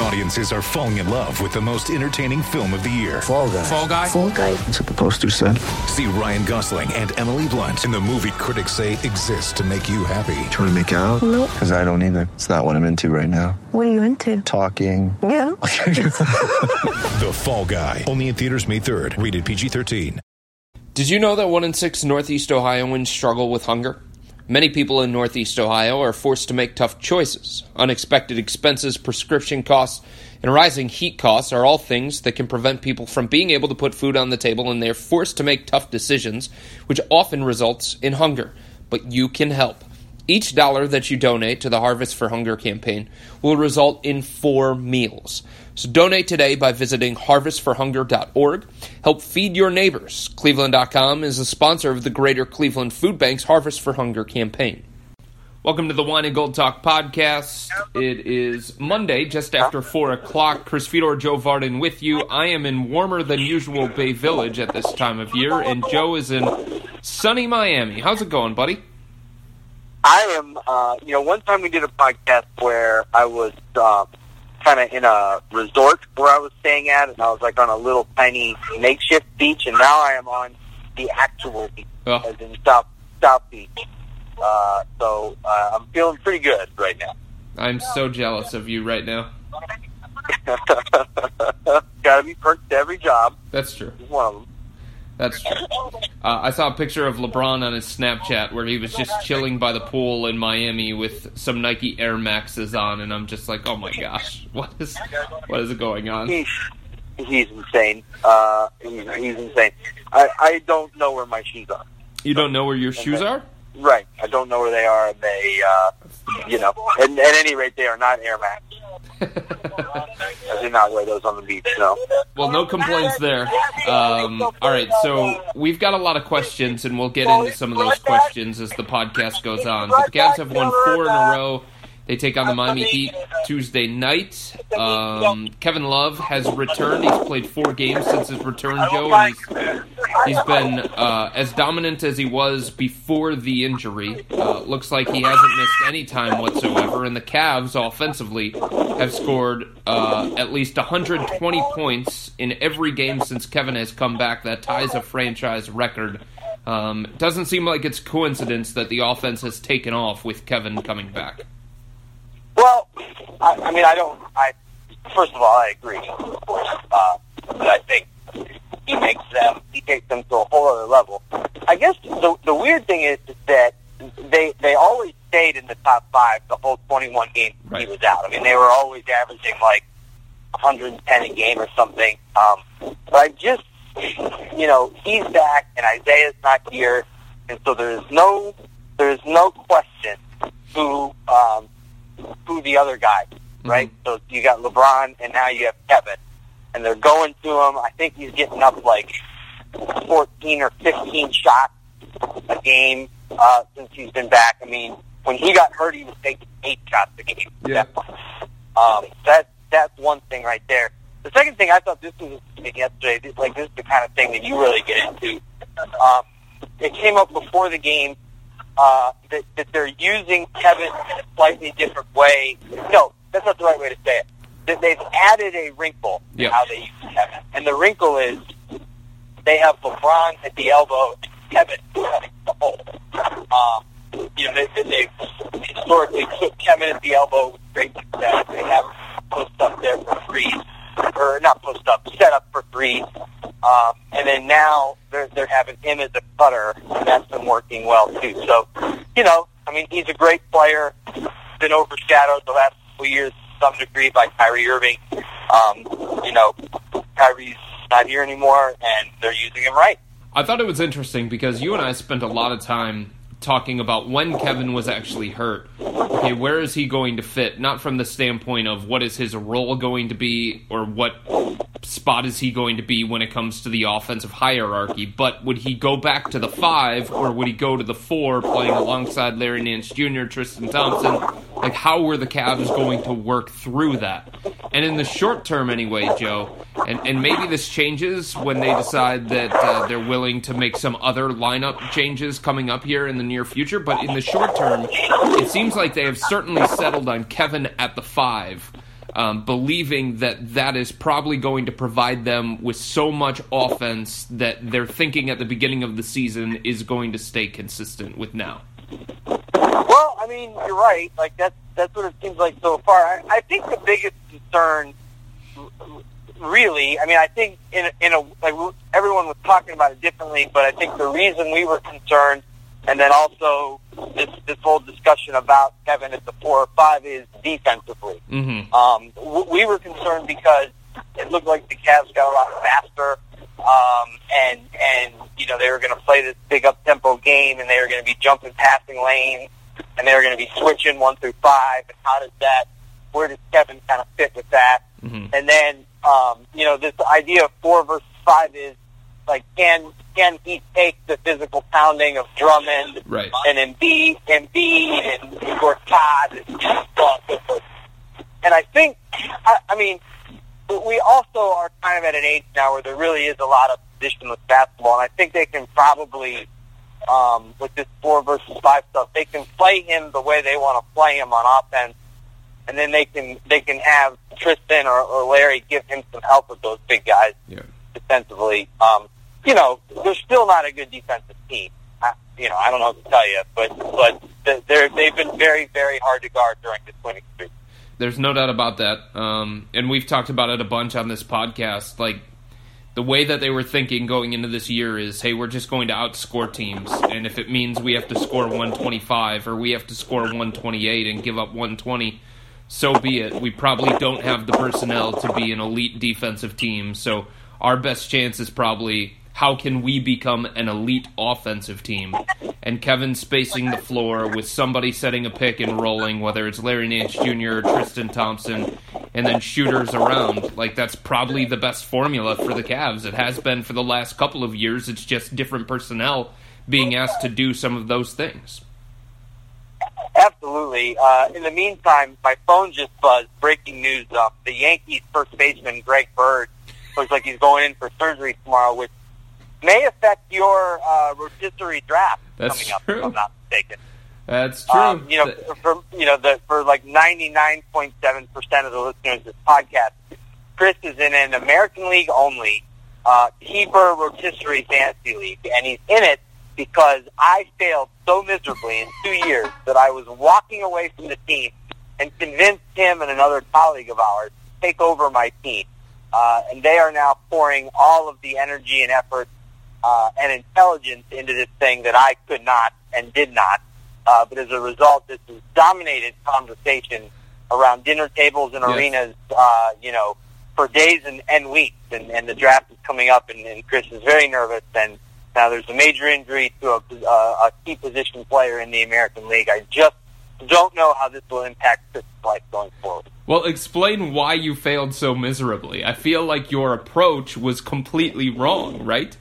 Audiences are falling in love with the most entertaining film of the year. Fall Guy. Fall Guy. Fall Guy. That's what the poster said. See Ryan Gosling and Emily Blunt in the movie critics say exists to make you happy. Trying to make it out? Nope. Because I don't either. It's not what I'm into right now. What are you into? Talking. Yeah. The Fall Guy. Only in theaters May 3rd. Rated PG-13. Did you know that 1 in 6 Northeast Ohioans struggle with hunger? Many people in Northeast Ohio are forced to make tough choices. Unexpected expenses, prescription costs, and rising heat costs are all things that can prevent people from being able to put food on the table, and they are forced to make tough decisions, which often results in hunger. But you can help. Each dollar that you donate to the Harvest for Hunger campaign will result in 4 meals. So donate today by visiting HarvestForHunger.org. Help feed your neighbors. Cleveland.com is a sponsor of the Greater Cleveland Food Bank's Harvest for Hunger campaign. Welcome to the Wine and Gold Talk podcast. It is Monday, just after 4 o'clock. Chris Fedor, Joe Varden with you. I am in warmer-than-usual Bay Village at this time of year, and Joe is in sunny Miami. How's it going, buddy? I am, one time we did a podcast where I was kind of in a resort where I was staying at, and I was like on a little tiny makeshift beach, and now I am on the actual beach, as in South Beach. So I'm feeling pretty good right now. I'm so jealous of you right now. Gotta be perked to every job. That's true. One of them. That's true. I saw a picture of LeBron on his Snapchat where he was just chilling by the pool in Miami with some Nike Air Maxes on, and I'm just like, oh my gosh, what is going on? He's insane. He's insane. I don't know where my shoes are. You don't know where your shoes are? Right. I don't know where they are, and they, and at any rate, they are not Air Max. I did not wear those on the beach, no. Well, no complaints there. All right, so we've got a lot of questions, and we'll get into some of those questions as the podcast goes on. But the Cavs have won 4 in a row. They take on the Miami Heat Tuesday night. Kevin Love has returned. He's played 4 games since his return, Joe, and he's been as dominant as he was before the injury. Looks like he hasn't missed any time whatsoever, and the Cavs offensively have scored at least 120 points in every game since Kevin has come back. That ties a franchise record. It doesn't seem like it's coincidence that the offense has taken off with Kevin coming back. Well, first of all, I agree. But I think he takes them to a whole other level. I guess the weird thing is that they always stayed in the top 5 the whole 21 games right. He was out. I mean, they were always averaging like 110 a game or something. But I just, he's back and Isaiah's not here, and so there's no question who the other guy, right? Mm-hmm. So you got LeBron, and now you have Kevin. And they're going to him. I think he's getting up like 14 or 15 shots a game since he's been back. I mean, when he got hurt, he was taking 8 shots a game. Yeah. That's one thing right there. The second thing, I thought this was yesterday. This is the kind of thing that you really get into. It came up before the game. That they're using Kevin in a slightly different way. No, that's not the right way to say it. That they've added a wrinkle to how they use Kevin. And the wrinkle is they have LeBron at the elbow and Kevin at the hole. They've historically put Kevin at the elbow with great success. They have post-up there for threes. Or not post-up, set-up for threes. And then now they're having him as a cutter, and that's been working well, too. So, he's a great player. Been overshadowed the last couple years to some degree by Kyrie Irving. Kyrie's not here anymore, and they're using him right. I thought it was interesting because you and I spent a lot of time talking about when Kevin was actually hurt. Okay, where is he going to fit? Not from the standpoint of what is his role going to be or what spot is he going to be when it comes to the offensive hierarchy, but would he go back to the 5 or would he go to the 4 playing alongside Larry Nance Jr., Tristan Thompson? Like, how were the Cavs going to work through that? And in the short term anyway, Joe, and maybe this changes when they decide that they're willing to make some other lineup changes coming up here in the near future, but in the short term, it seems like they have certainly settled on Kevin at the 5, believing that that is probably going to provide them with so much offense that their thinking at the beginning of the season is going to stay consistent with now. Well, I mean, you're right. Like, that's what it seems like so far. I think the biggest concern, really, I mean, I think in a like everyone was talking about it differently, but I think the reason we were concerned, and then also this whole discussion about Kevin at the 4 or 5 is defensively. Mm-hmm. We were concerned because it looked like the Cavs got a lot faster, and you know, they were going to play this big up-tempo game, and they were going to be jumping passing lanes, and they were going to be switching 1 through 5. And how does that? Where does Kevin kind of fit with that? Mm-hmm. And then you know, this idea of 4 versus 5 is like, can he take the physical pounding of Drummond and Embiid and of course Todd and I think I mean, we also are kind of at an age now where there really is a lot of positionless basketball, and I think they can probably with this 4 versus 5 stuff, they can play him the way they want to play him on offense, and then they can have Tristan or Larry give him some help with those big guys defensively. You know, they're still not a good defensive team. I don't know what to tell you, but they've been very, very hard to guard during this winning streak. There's no doubt about that, and we've talked about it a bunch on this podcast. Like, the way that they were thinking going into this year is, hey, we're just going to outscore teams, and if it means we have to score 125 or we have to score 128 and give up 120, so be it. We probably don't have the personnel to be an elite defensive team, so our best chance is probably, how can we become an elite offensive team? And Kevin spacing the floor with somebody setting a pick and rolling, whether it's Larry Nance Jr. or Tristan Thompson, and then shooters around. Like, that's probably the best formula for the Cavs. It has been for the last couple of years. It's just different personnel being asked to do some of those things. Absolutely. In the meantime, my phone just buzzed. Breaking news up. The Yankees first baseman Greg Bird looks like he's going in for surgery tomorrow, which may affect your rotisserie draft coming up, if I'm not mistaken. That's true. You know, for like 99.7% of the listeners of this podcast, Chris is in an American League only keeper rotisserie fantasy league, and he's in it because I failed so miserably in 2 years that I was walking away from the team and convinced him and another colleague of ours to take over my team. And they are now pouring all of the energy and effort and intelligence into this thing that I could not and did not. But as a result, this has dominated conversation around dinner tables and arenas, for days and weeks. And the draft is coming up, and Chris is very nervous. And now there's a major injury to a key position player in the American League. I just don't know how this will impact Chris's life going forward. Well, explain why you failed so miserably. I feel like your approach was completely wrong, right?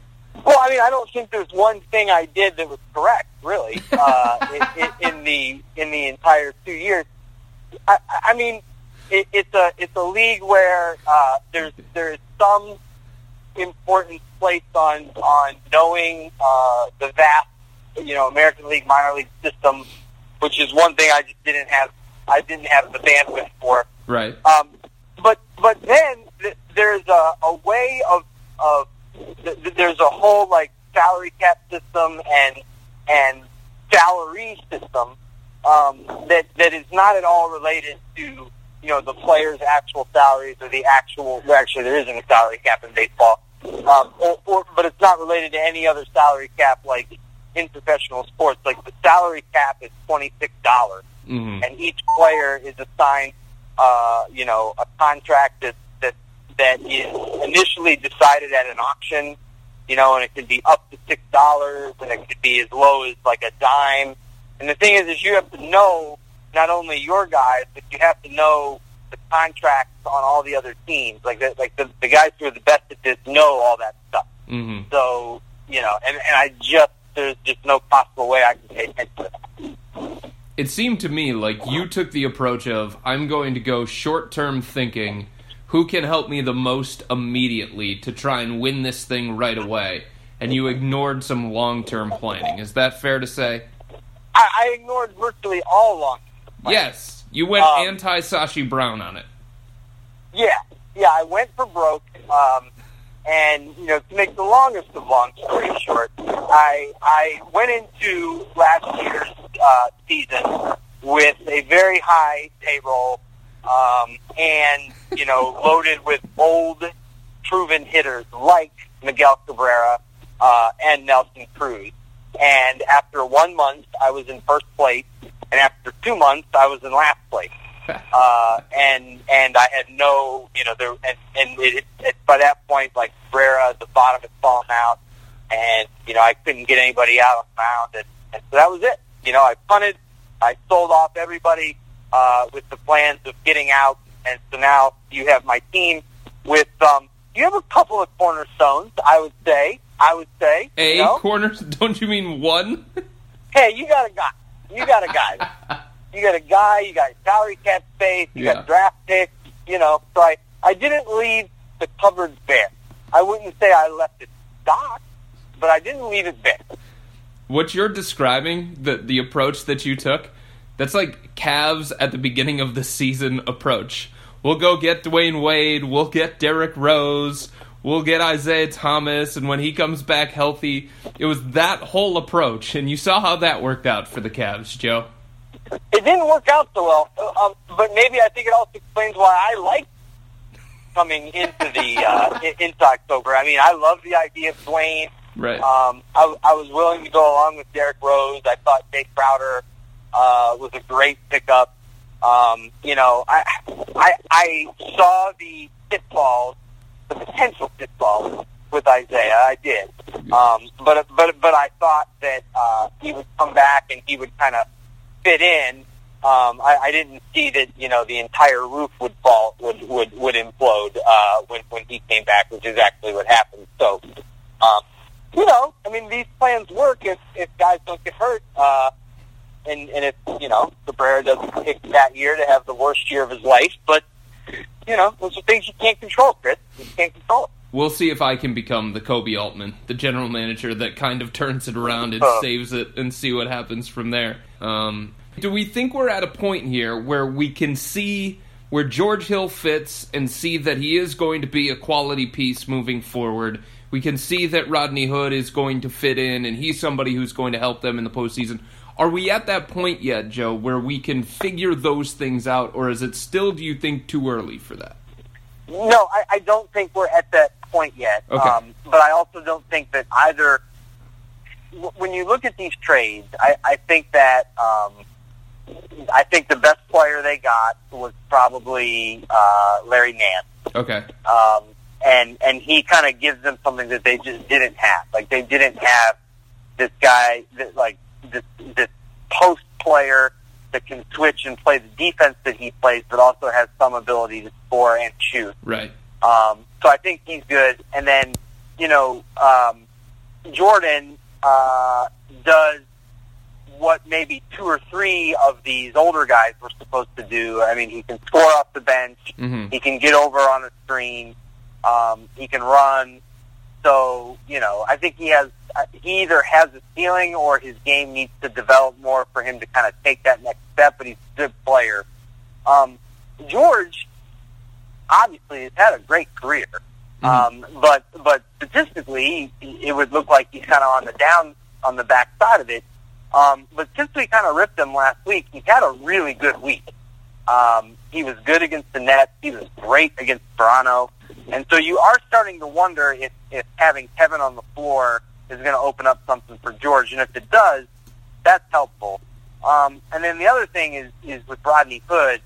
Well, I mean, I don't think there's one thing I did that was correct, really, in the entire 2 years. I mean, it's a league where there is some importance placed on knowing the vast, American League minor league system, which is one thing I just didn't have. I didn't have the bandwidth for. Right. But then there's a way of there's a whole like salary cap system and salary system that is not at all related to the players' actual salaries or the actual. Well, actually, there isn't a salary cap in baseball, but it's not related to any other salary cap like in professional sports. Like the salary cap is $26. Mm-hmm. And each player is assigned, a contract that is initially decided at an auction you know, and it could be up to $6, and it could be as low as like a dime. And the thing is you have to know not only your guys, but you have to know the contracts on all the other teams. Like the guys who are the best at this know all that stuff. Mm-hmm. So, you know, and I just, there's just no possible way I can pay attention to that. It seemed to me like you took the approach of, I'm going to go short-term thinking, who can help me the most immediately to try and win this thing right away? And you ignored some long-term planning. Is that fair to say? I ignored virtually all long-term planning. Yes, you went anti-Sashi Brown on it. Yeah, I went for broke. And, you know, to make the longest of long stories short, I went into last year's season with a very high payroll and, you know, loaded with old, proven hitters like Miguel Cabrera and Nelson Cruz. And after 1 month, I was in first place, and after 2 months, I was in last place. And I had no, you know, there, and it, by that point, like Brera, the bottom had fallen out, and, you know, I couldn't get anybody out on the mound, and so that was it. You know, I punted, I sold off everybody, with the plans of getting out, and so now you have my team with, you have a couple of cornerstones, I would say. A, you know? Corners, don't you mean one? Hey, you got a guy. You got a guy, you got salary cap space, you got draft picks, you know. So I didn't leave the cupboard bare. I wouldn't say I left it stocked, but I didn't leave it bare. What you're describing, the approach that you took, that's like Cavs at the beginning of the season approach. We'll go get Dwayne Wade, we'll get Derrick Rose, we'll get Isaiah Thomas, and when he comes back healthy, it was that whole approach, and you saw how that worked out for the Cavs, Joe. It didn't work out so well, but maybe I think it also explains why I liked coming into the into October. I mean, I love the idea of Dwayne. Right. I was willing to go along with Derrick Rose. I thought Jake Crowder was a great pickup. You know, I saw the pitfalls, the potential pitfalls with Isaiah. I did, but I thought that he would come back and he would kind of fit in. I didn't see that, you know, the entire roof would implode when he came back, which is actually what happened. So, you know, I mean, these plans work if guys don't get hurt, and if, you know, Cabrera doesn't pick that year to have the worst year of his life. But, you know, those are things you can't control, Chris. You can't control it. We'll see if I can become the Kobe Altman, the general manager that kind of turns it around and saves it, and see what happens from there. Do we think we're at a point here where we can see where George Hill fits and see that he is going to be a quality piece moving forward? We can see that Rodney Hood is going to fit in, and he's somebody who's going to help them in the postseason. Are we at that point yet, Joe, where we can figure those things out, or is it still, do you think, too early for that? No, I don't think we're at that point yet. Okay. But I also don't think that either. When you look at these trades, I think that I think the best player they got was probably Larry Nance. Okay. And he kind of gives them something that they just didn't have. Like, they didn't have this guy that, like, this post player that can switch and play the defense that he plays, but also has some ability to score and shoot. Right. So I think he's good. And then, you know, Jordan does what maybe two or three of these older guys were supposed to do. I mean, he can score off the bench. Mm-hmm. He can get over on a screen. He can run. So, you know, I think he either has a ceiling or his game needs to develop more for him to kind of take that next step, but he's a good player. George obviously has had a great career, mm-hmm. but statistically, it would look like he's kind of on the back side of it. But since we kind of ripped him last week, he's had a really good week. He was good against the Nets. He was great against Toronto. And so you are starting to wonder if having Kevin on the floor is going to open up something for George. And if it does, that's helpful. And then the other thing is with Rodney Hood,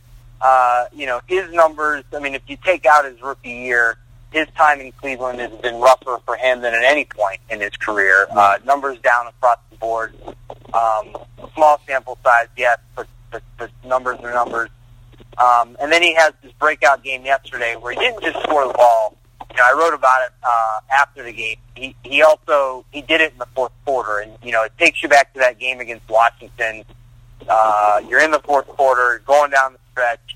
you know, his numbers, I mean, if you take out his rookie year, his time in Cleveland has been rougher for him than at any point in his career. Numbers down across the board. Small sample size, yes, but numbers are numbers. And then he has this breakout game yesterday where he didn't just score the ball. You know, I wrote about it after the game. He also did it in the fourth quarter, and you know it takes you back to that game against Washington. You're in the fourth quarter, going down the stretch,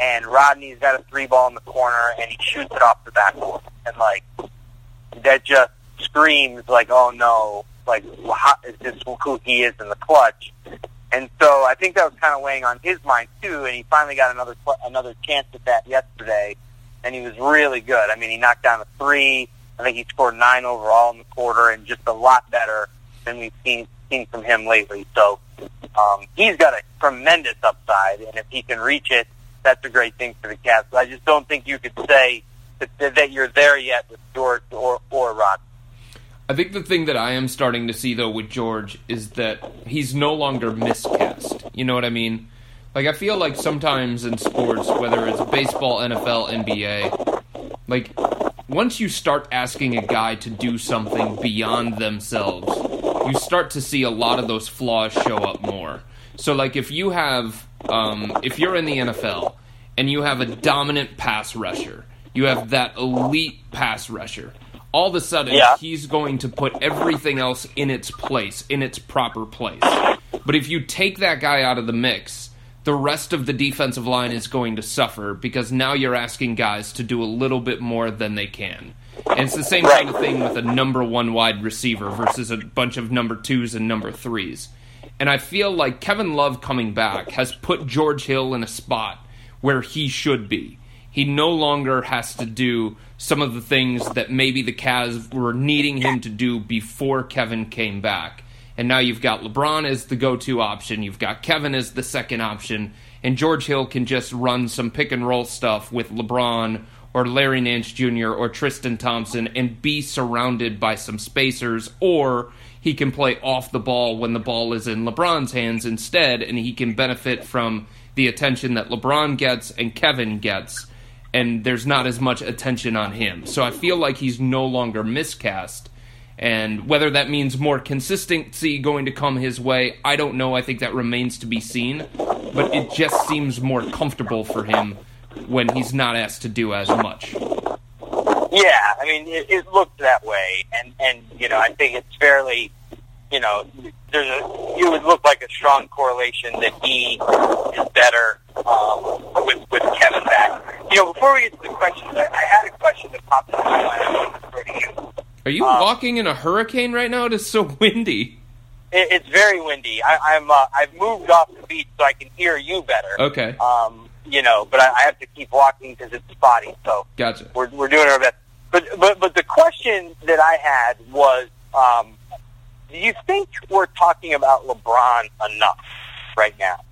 and Rodney's got a three ball in the corner, and he shoots it off the backboard, and like that just screams like, oh no, like how is this who he is in the clutch? And so I think that was kind of weighing on his mind too, and he finally got another chance at that yesterday. And he was really good. I mean, he knocked down a three. I think he scored 9 overall in the quarter, and just a lot better than we've seen from him lately. So he's got a tremendous upside, and if he can reach it, that's a great thing for the Cavs. I just don't think you could say that you're there yet with George or Rod. I think the thing that I am starting to see, though, with George is that he's no longer miscast. You know what I mean? Like, I feel like sometimes in sports, whether it's baseball, NFL, NBA, like, once you start asking a guy to do something beyond themselves, you start to see a lot of those flaws show up more. So, like, if you're in the NFL and you have a dominant pass rusher, you have that elite pass rusher, all of a sudden he's going to put everything else in its place, in its proper place. But if you take that guy out of the mix, the rest of the defensive line is going to suffer because now you're asking guys to do a little bit more than they can. And it's the same kind of thing with a number one wide receiver versus a bunch of number twos and number threes. And I feel like Kevin Love coming back has put George Hill in a spot where he should be. He no longer has to do some of the things that maybe the Cavs were needing him to do before Kevin came back. And now you've got LeBron as the go-to option. You've got Kevin as the second option. And George Hill can just run some pick-and-roll stuff with LeBron or Larry Nance Jr. or Tristan Thompson and be surrounded by some spacers. Or he can play off the ball when the ball is in LeBron's hands instead, and he can benefit from the attention that LeBron gets and Kevin gets. And there's not as much attention on him. So I feel like he's no longer miscast. And whether that means more consistency going to come his way, I don't know. I think that remains to be seen. But it just seems more comfortable for him when he's not asked to do as much. Yeah, I mean, it looked that way. And you know, I think it's fairly, you know, it would look like a strong correlation that he is better with Kevin back. You know, before we get to the questions, I had a question that popped up in my mind. I want to refer to you. Are you walking in a hurricane right now? It is so windy. It's very windy. I've moved off the beach so I can hear you better. Okay. You know, but I have to keep walking because it's spotty. So gotcha. We're doing our best. But the question that I had was, do you think we're talking about LeBron enough right now?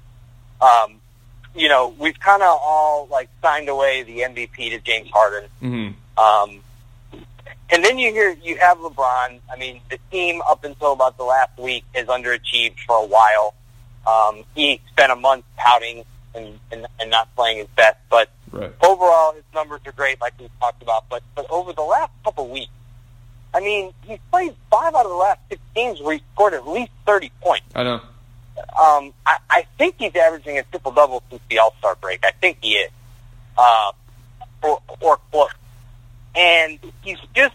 You know, we've kind of all like signed away the MVP to James Harden. Mm-hmm. And then you have LeBron. I mean, the team up until about the last week has underachieved for a while. He spent a month pouting and not playing his best. But overall, his numbers are great, like we talked about. But over the last couple of weeks, I mean, he's played 5 out of the last 6 games where he scored at least 30 points. I know. I think he's averaging a triple-double since the All-Star break. I think he is. Or close. And he's just,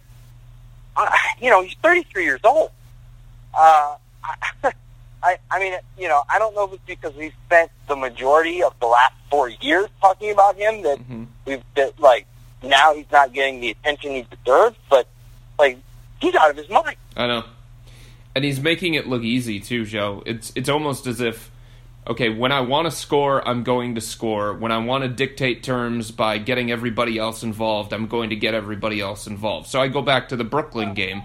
you know, he's 33 years old. I mean, you know, I don't know if it's because we've spent the majority of the last 4 years talking about him that now he's not getting the attention he deserves, but, like, he's out of his mind. I know. And he's making it look easy, too, Joe. It's almost as if, okay, when I want to score, I'm going to score. When I want to dictate terms by getting everybody else involved, I'm going to get everybody else involved. So I go back to the Brooklyn game.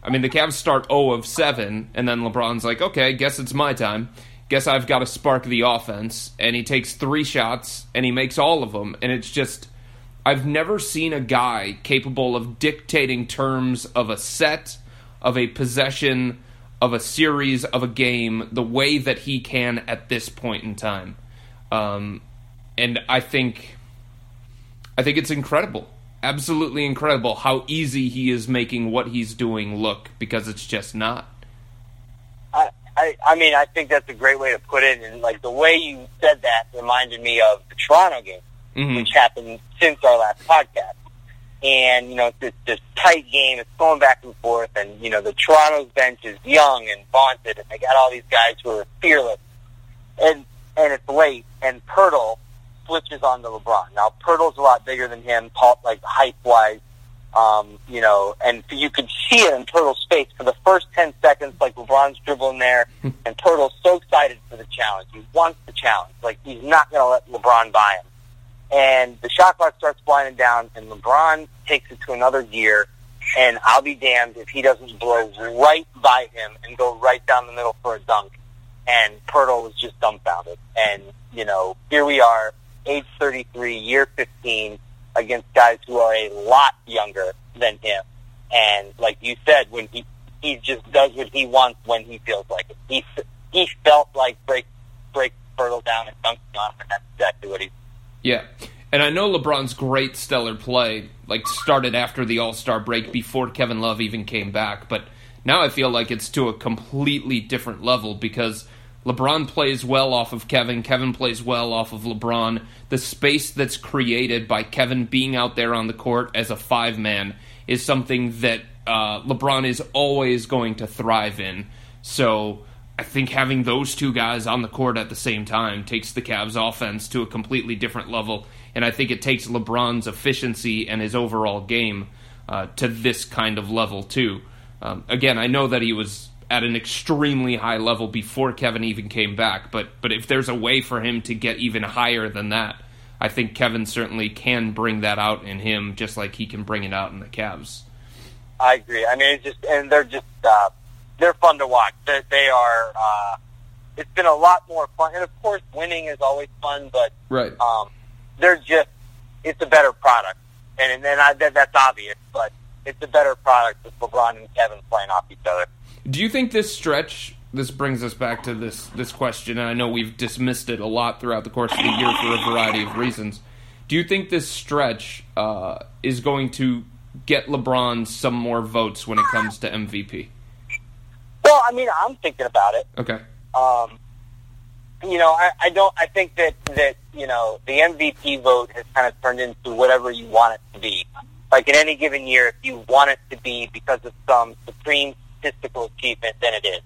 I mean, the Cavs start 0-7, and then LeBron's like, okay, guess it's my time. Guess I've got to spark the offense. And he takes 3 shots, and he makes all of them. And it's just, I've never seen a guy capable of dictating terms of a set, of a possession, of a series, of a game, the way that he can at this point in time. And I think it's incredible. absolutely incredible how easy he is making what he's doing look, because it's just not. I mean, I think that's a great way to put it, and like the way you said that reminded me of the Toronto game, mm-hmm. which happened since our last podcast. And, you know, it's this tight game, it's going back and forth, and, you know, the Toronto's bench is young and vaunted, and they got all these guys who are fearless. And it's late, and Pirtle switches on to LeBron. Now, Pirtle's a lot bigger than him, like, height-wise, you know, and you could see it in Pirtle's face for the first 10 seconds, like, LeBron's dribbling there, and Pirtle's so excited for the challenge. He wants the challenge. Like, he's not going to let LeBron buy him. And the shot clock starts winding down, and LeBron takes it to another gear, and I'll be damned if he doesn't blow right by him and go right down the middle for a dunk. And Pirtle was just dumbfounded. And, you know, here we are, age 33, year 15, against guys who are a lot younger than him. And like you said, when he just does what he wants when he feels like it. He felt like break Pirtle down and dunking on him, and that's exactly what he did. Yeah, and I know LeBron's great stellar play like started after the All-Star break before Kevin Love even came back, but now I feel like it's to a completely different level because LeBron plays well off of Kevin, Kevin plays well off of LeBron. The space that's created by Kevin being out there on the court as a five-man is something that LeBron is always going to thrive in, so I think having those two guys on the court at the same time takes the Cavs' offense to a completely different level, and I think it takes LeBron's efficiency and his overall game to this kind of level, too. Again, I know that he was at an extremely high level before Kevin even came back, but if there's a way for him to get even higher than that, I think Kevin certainly can bring that out in him just like he can bring it out in the Cavs. I agree. I mean, they're fun to watch. They are. It's been a lot more fun, and of course, winning is always fun. But right. They're just. It's a better product, and that's obvious. But it's a better product with LeBron and Kevin playing off each other. Do you think this stretch? This brings us back to this question, and I know we've dismissed it a lot throughout the course of the year for a variety of reasons. Do you think this stretch is going to get LeBron some more votes when it comes to MVP? Well, I mean, I'm thinking about it. Okay. You know, I don't. I think that you know the MVP vote has kind of turned into whatever you want it to be. Like in any given year, if you want it to be because of some supreme statistical achievement, then it is.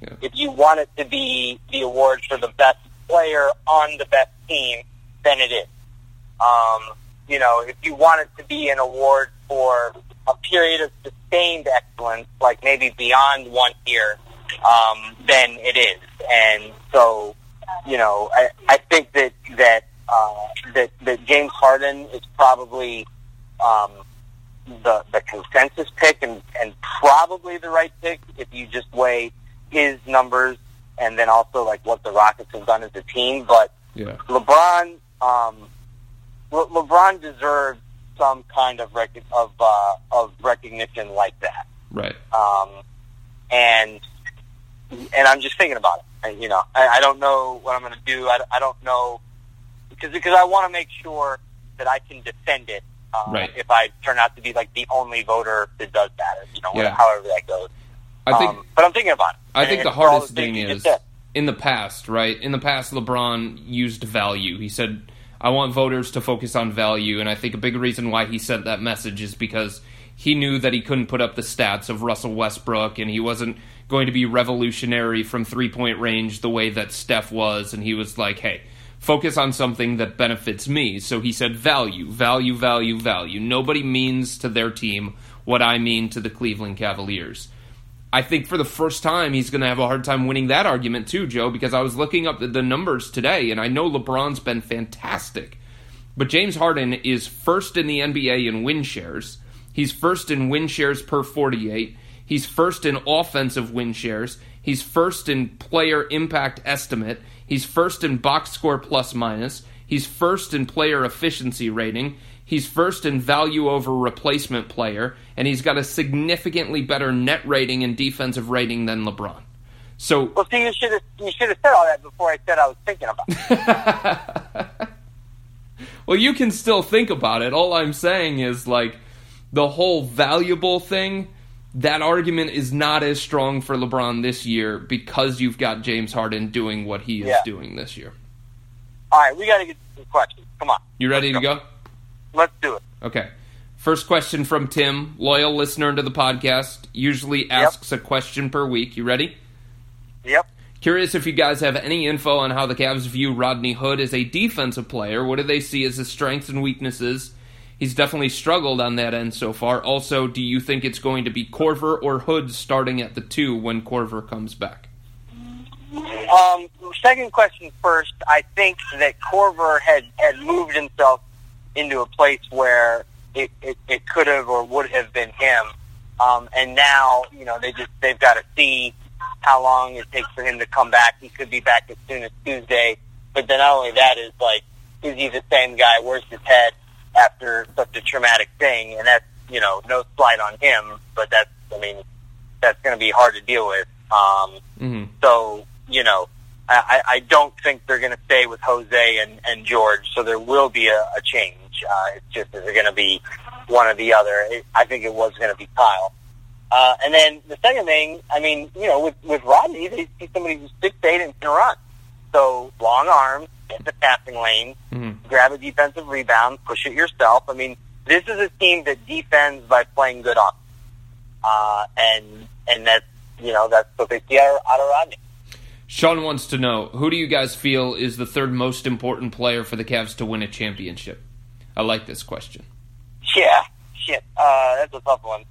Yeah. If you want it to be the award for the best player on the best team, then it is. You know, if you want it to be an award for a period of sustained excellence, like maybe beyond one year, then it is. And so, you know, I think that James Harden is probably the consensus pick and probably the right pick if you just weigh his numbers and then also like what the Rockets have done as a team. But yeah. LeBron deserves some kind of recognition like that, right? And I'm just thinking about it. You know, I don't know what I'm going to do. I don't know because I want to make sure that I can defend it. Right. If I turn out to be like the only voter that does that, or, you know, yeah. However that goes. I think, but I'm thinking about it. I think the hardest thing is in the past, right? In the past, LeBron used value. He said, I want voters to focus on value, and I think a big reason why he sent that message is because he knew that he couldn't put up the stats of Russell Westbrook, and he wasn't going to be revolutionary from three-point range the way that Steph was, and he was like, hey, focus on something that benefits me. So he said value, value, value, value. Nobody means to their team what I mean to the Cleveland Cavaliers. I think for the first time, he's going to have a hard time winning that argument too, Joe, because I was looking up the numbers today, and I know LeBron's been fantastic. But James Harden is first in the NBA in win shares. He's first in win shares per 48. He's first in offensive win shares. He's first in player impact estimate. He's first in box score plus minus. He's first in player efficiency rating. He's first in value over replacement player, and he's got a significantly better net rating and defensive rating than LeBron. So, well, see, you should have said all that before I said I was thinking about it. Well, you can still think about it. All I'm saying is, like, the whole valuable thing, that argument is not as strong for LeBron this year because you've got James Harden doing what he is doing this year. All right, we got to get to some questions. Come on. You ready to go? Let's do it. Okay. First question from Tim, loyal listener to the podcast, usually asks a question per week. You ready? Yep. Curious if you guys have any info on how the Cavs view Rodney Hood as a defensive player. What do they see as his strengths and weaknesses? He's definitely struggled on that end so far. Also, do you think it's going to be Corver or Hood starting at the 2 when Corver comes back? Second question first. I think that Corver had moved himself into a place where it could have or would have been him. And now, you know, they've got to see how long it takes for him to come back. He could be back as soon as Tuesday. But then not only that is, like, is he the same guy? Where's his head after such a traumatic thing? And that's, you know, no slight on him, but that's, I mean, that's going to be hard to deal with. So, you know, I don't think they're going to stay with Jose and George, so there will be a change. It's just that they're going to be one or the other. I think it was going to be Kyle. And then the second thing, I mean, you know, with Rodney, he's somebody who's 6'8" and can run. So long arms, get the passing lane, grab a defensive rebound, push it yourself. I mean, this is a team that defends by playing good offense. And that's, you know, that's what they see out of Rodney. Sean wants to know, who do you guys feel is the third most important player for the Cavs to win a championship? I like this question. Yeah, shit. That's a tough one.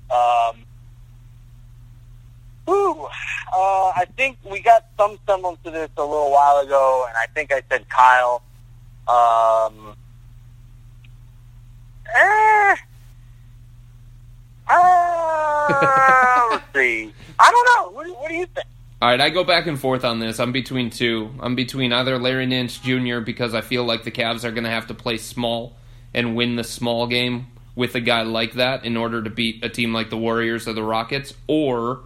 I think we got some semblance to this a little while ago, and I think I said Kyle. Let's see. I don't know. What do you think? All right, I go back and forth on this. I'm between two. I'm between either Larry Nance Jr. because I feel like the Cavs are going to have to play small and win the small game with a guy like that in order to beat a team like the Warriors or the Rockets, or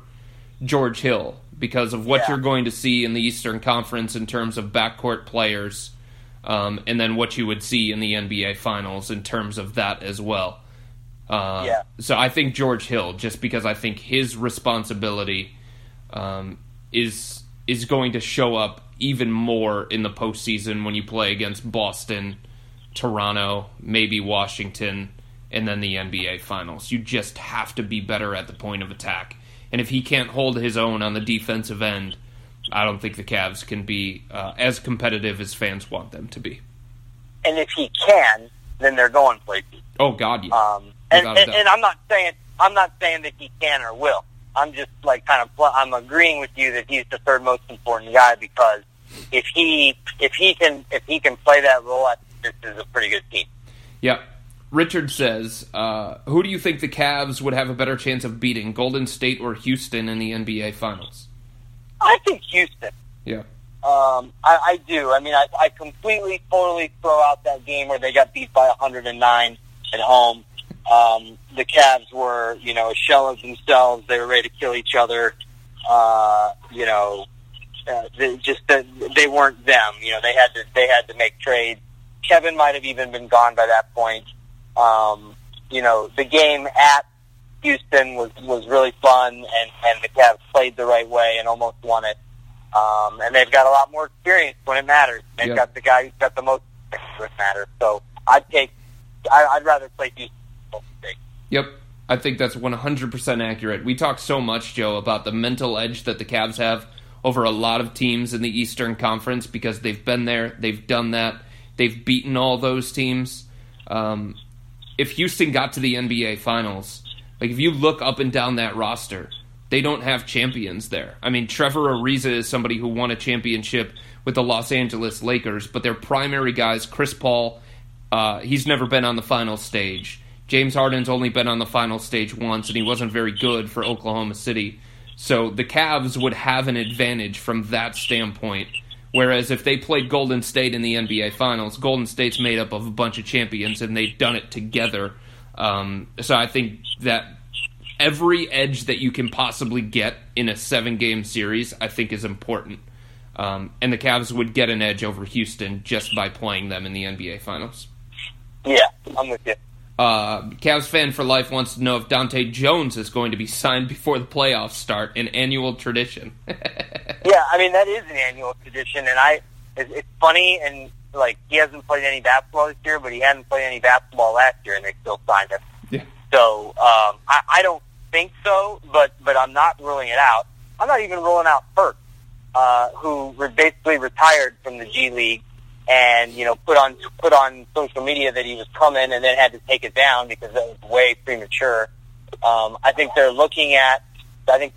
George Hill, because of what you're going to see in the Eastern Conference in terms of backcourt players, and then what you would see in the NBA Finals in terms of that as well. So I think George Hill, just because I think his responsibility is going to show up even more in the postseason when you play against Boston, Toronto, maybe Washington, and then the NBA Finals. You just have to be better at the point of attack. And if he can't hold his own on the defensive end, I don't think the Cavs can be as competitive as fans want them to be. And if he can, then they're going places. Oh God, yeah. And I'm not saying that he can or will. I'm just like I'm agreeing with you that he's the third most important guy, because if he can play that role, I think this is a pretty good team. Yeah. Richard says, who do you think the Cavs would have a better chance of beating, Golden State or Houston in the NBA Finals? I think Houston. Yeah. I do. I mean, I completely, totally throw out that game where they got beat by 109 at home. The Cavs were, you know, a shell of themselves. They were ready to kill each other. They weren't them. You know, they had to make trades. Kevin might have even been gone by that point. You know, the game at Houston was really fun, and the Cavs played the right way and almost won it. And they've got a lot more experience when it matters. They've got the guy who's got the most experience when it matters. So I'd rather play Houston than Golden State. Yep, I think that's 100% accurate. We talk so much, Joe, about the mental edge that the Cavs have over a lot of teams in the Eastern Conference because they've been there, they've done that, they've beaten all those teams. If Houston got to the NBA Finals, like if you look up and down that roster, they don't have champions there. I mean, Trevor Ariza is somebody who won a championship with the Los Angeles Lakers, but their primary guys, Chris Paul, he's never been on the final stage. James Harden's only been on the final stage once, and he wasn't very good for Oklahoma City. So the Cavs would have an advantage from that standpoint. Whereas if they played Golden State in the NBA Finals, Golden State's made up of a bunch of champions, and they've done it together. So I think that every edge that you can possibly get in a 7-game series, I think, is important. And the Cavs would get an edge over Houston just by playing them in the NBA Finals. Yeah, I'm with you. Cavs fan for life wants to know if Dante Jones is going to be signed before the playoffs start, an annual tradition. Yeah, I mean, that is an annual tradition, and it's funny, and like he hasn't played any basketball this year, but he hadn't played any basketball last year, and they still signed him. Yeah. So I don't think so, but I'm not ruling it out. I'm not even ruling out Perk, who basically retired from the G League. And, you know, put on social media that he was coming and then had to take it down because that was way premature. I think they're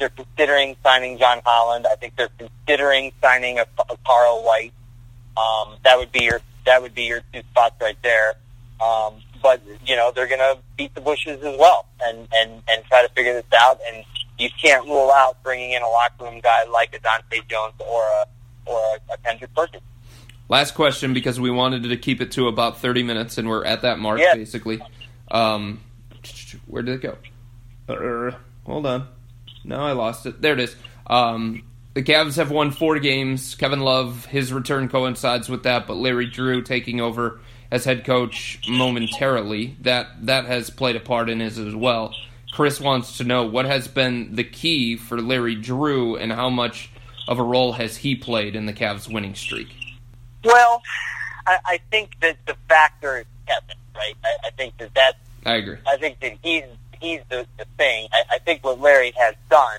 considering signing John Holland. I think they're considering signing a Carl White. That would be your two spots right there. But, you know, they're going to beat the bushes as well and try to figure this out. And you can't rule out bringing in a locker room guy like a Dante Jones or a Kendrick Perkins. Last question, because we wanted to keep it to about 30 minutes, and we're at that mark, basically. Where did it go? Hold on. No, I lost it. There it is. The Cavs have won 4 games. Kevin Love, his return coincides with that, but Larry Drew taking over as head coach momentarily, that has played a part in his as well. Chris wants to know, what has been the key for Larry Drew, and how much of a role has he played in the Cavs' winning streak? Well, I think that the factor is Kevin, right? I think that that's... I agree. I think that he's the thing. I think what Larry has done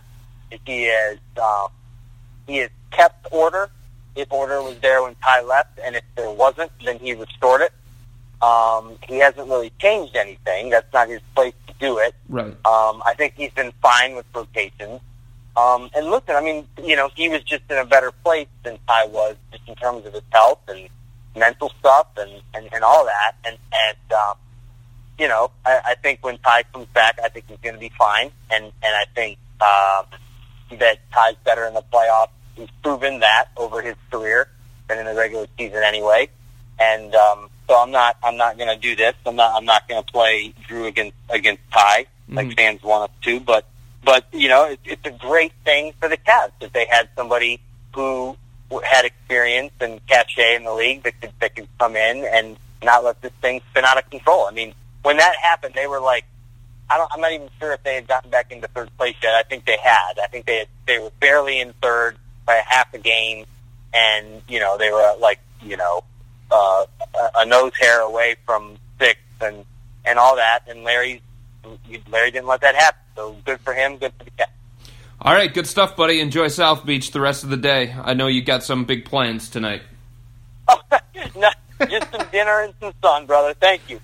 is he has kept order. If order was there when Ty left, and if there wasn't, then he restored it. He hasn't really changed anything. That's not his place to do it. Right. I think he's been fine with rotations. And listen, I mean, you know, he was just in a better place than Ty was, just in terms of his health and mental stuff and all that. And you know, I think when Ty comes back, I think he's going to be fine. And I think that Ty's better in the playoffs. He's proven that over his career than in the regular season, anyway. And so I'm not going to do this. I'm not going to play Drew against Ty like fans want us to, but. But, you know, it's a great thing for the Cavs that they had somebody who had experience and cachet in the league that could come in and not let this thing spin out of control. I mean, when that happened, they were like, I'm not even sure if they had gotten back into third place yet. I think they had. I think they were barely in third by half a game, and, you know, they were like, you know, a nose hair away from sixth and all that, and Larry didn't let that happen. So good for him, good for the Cavs. All right, good stuff, buddy. Enjoy South Beach the rest of the day. I know you got some big plans tonight. Oh, no, just some dinner and some sun, brother. Thank you.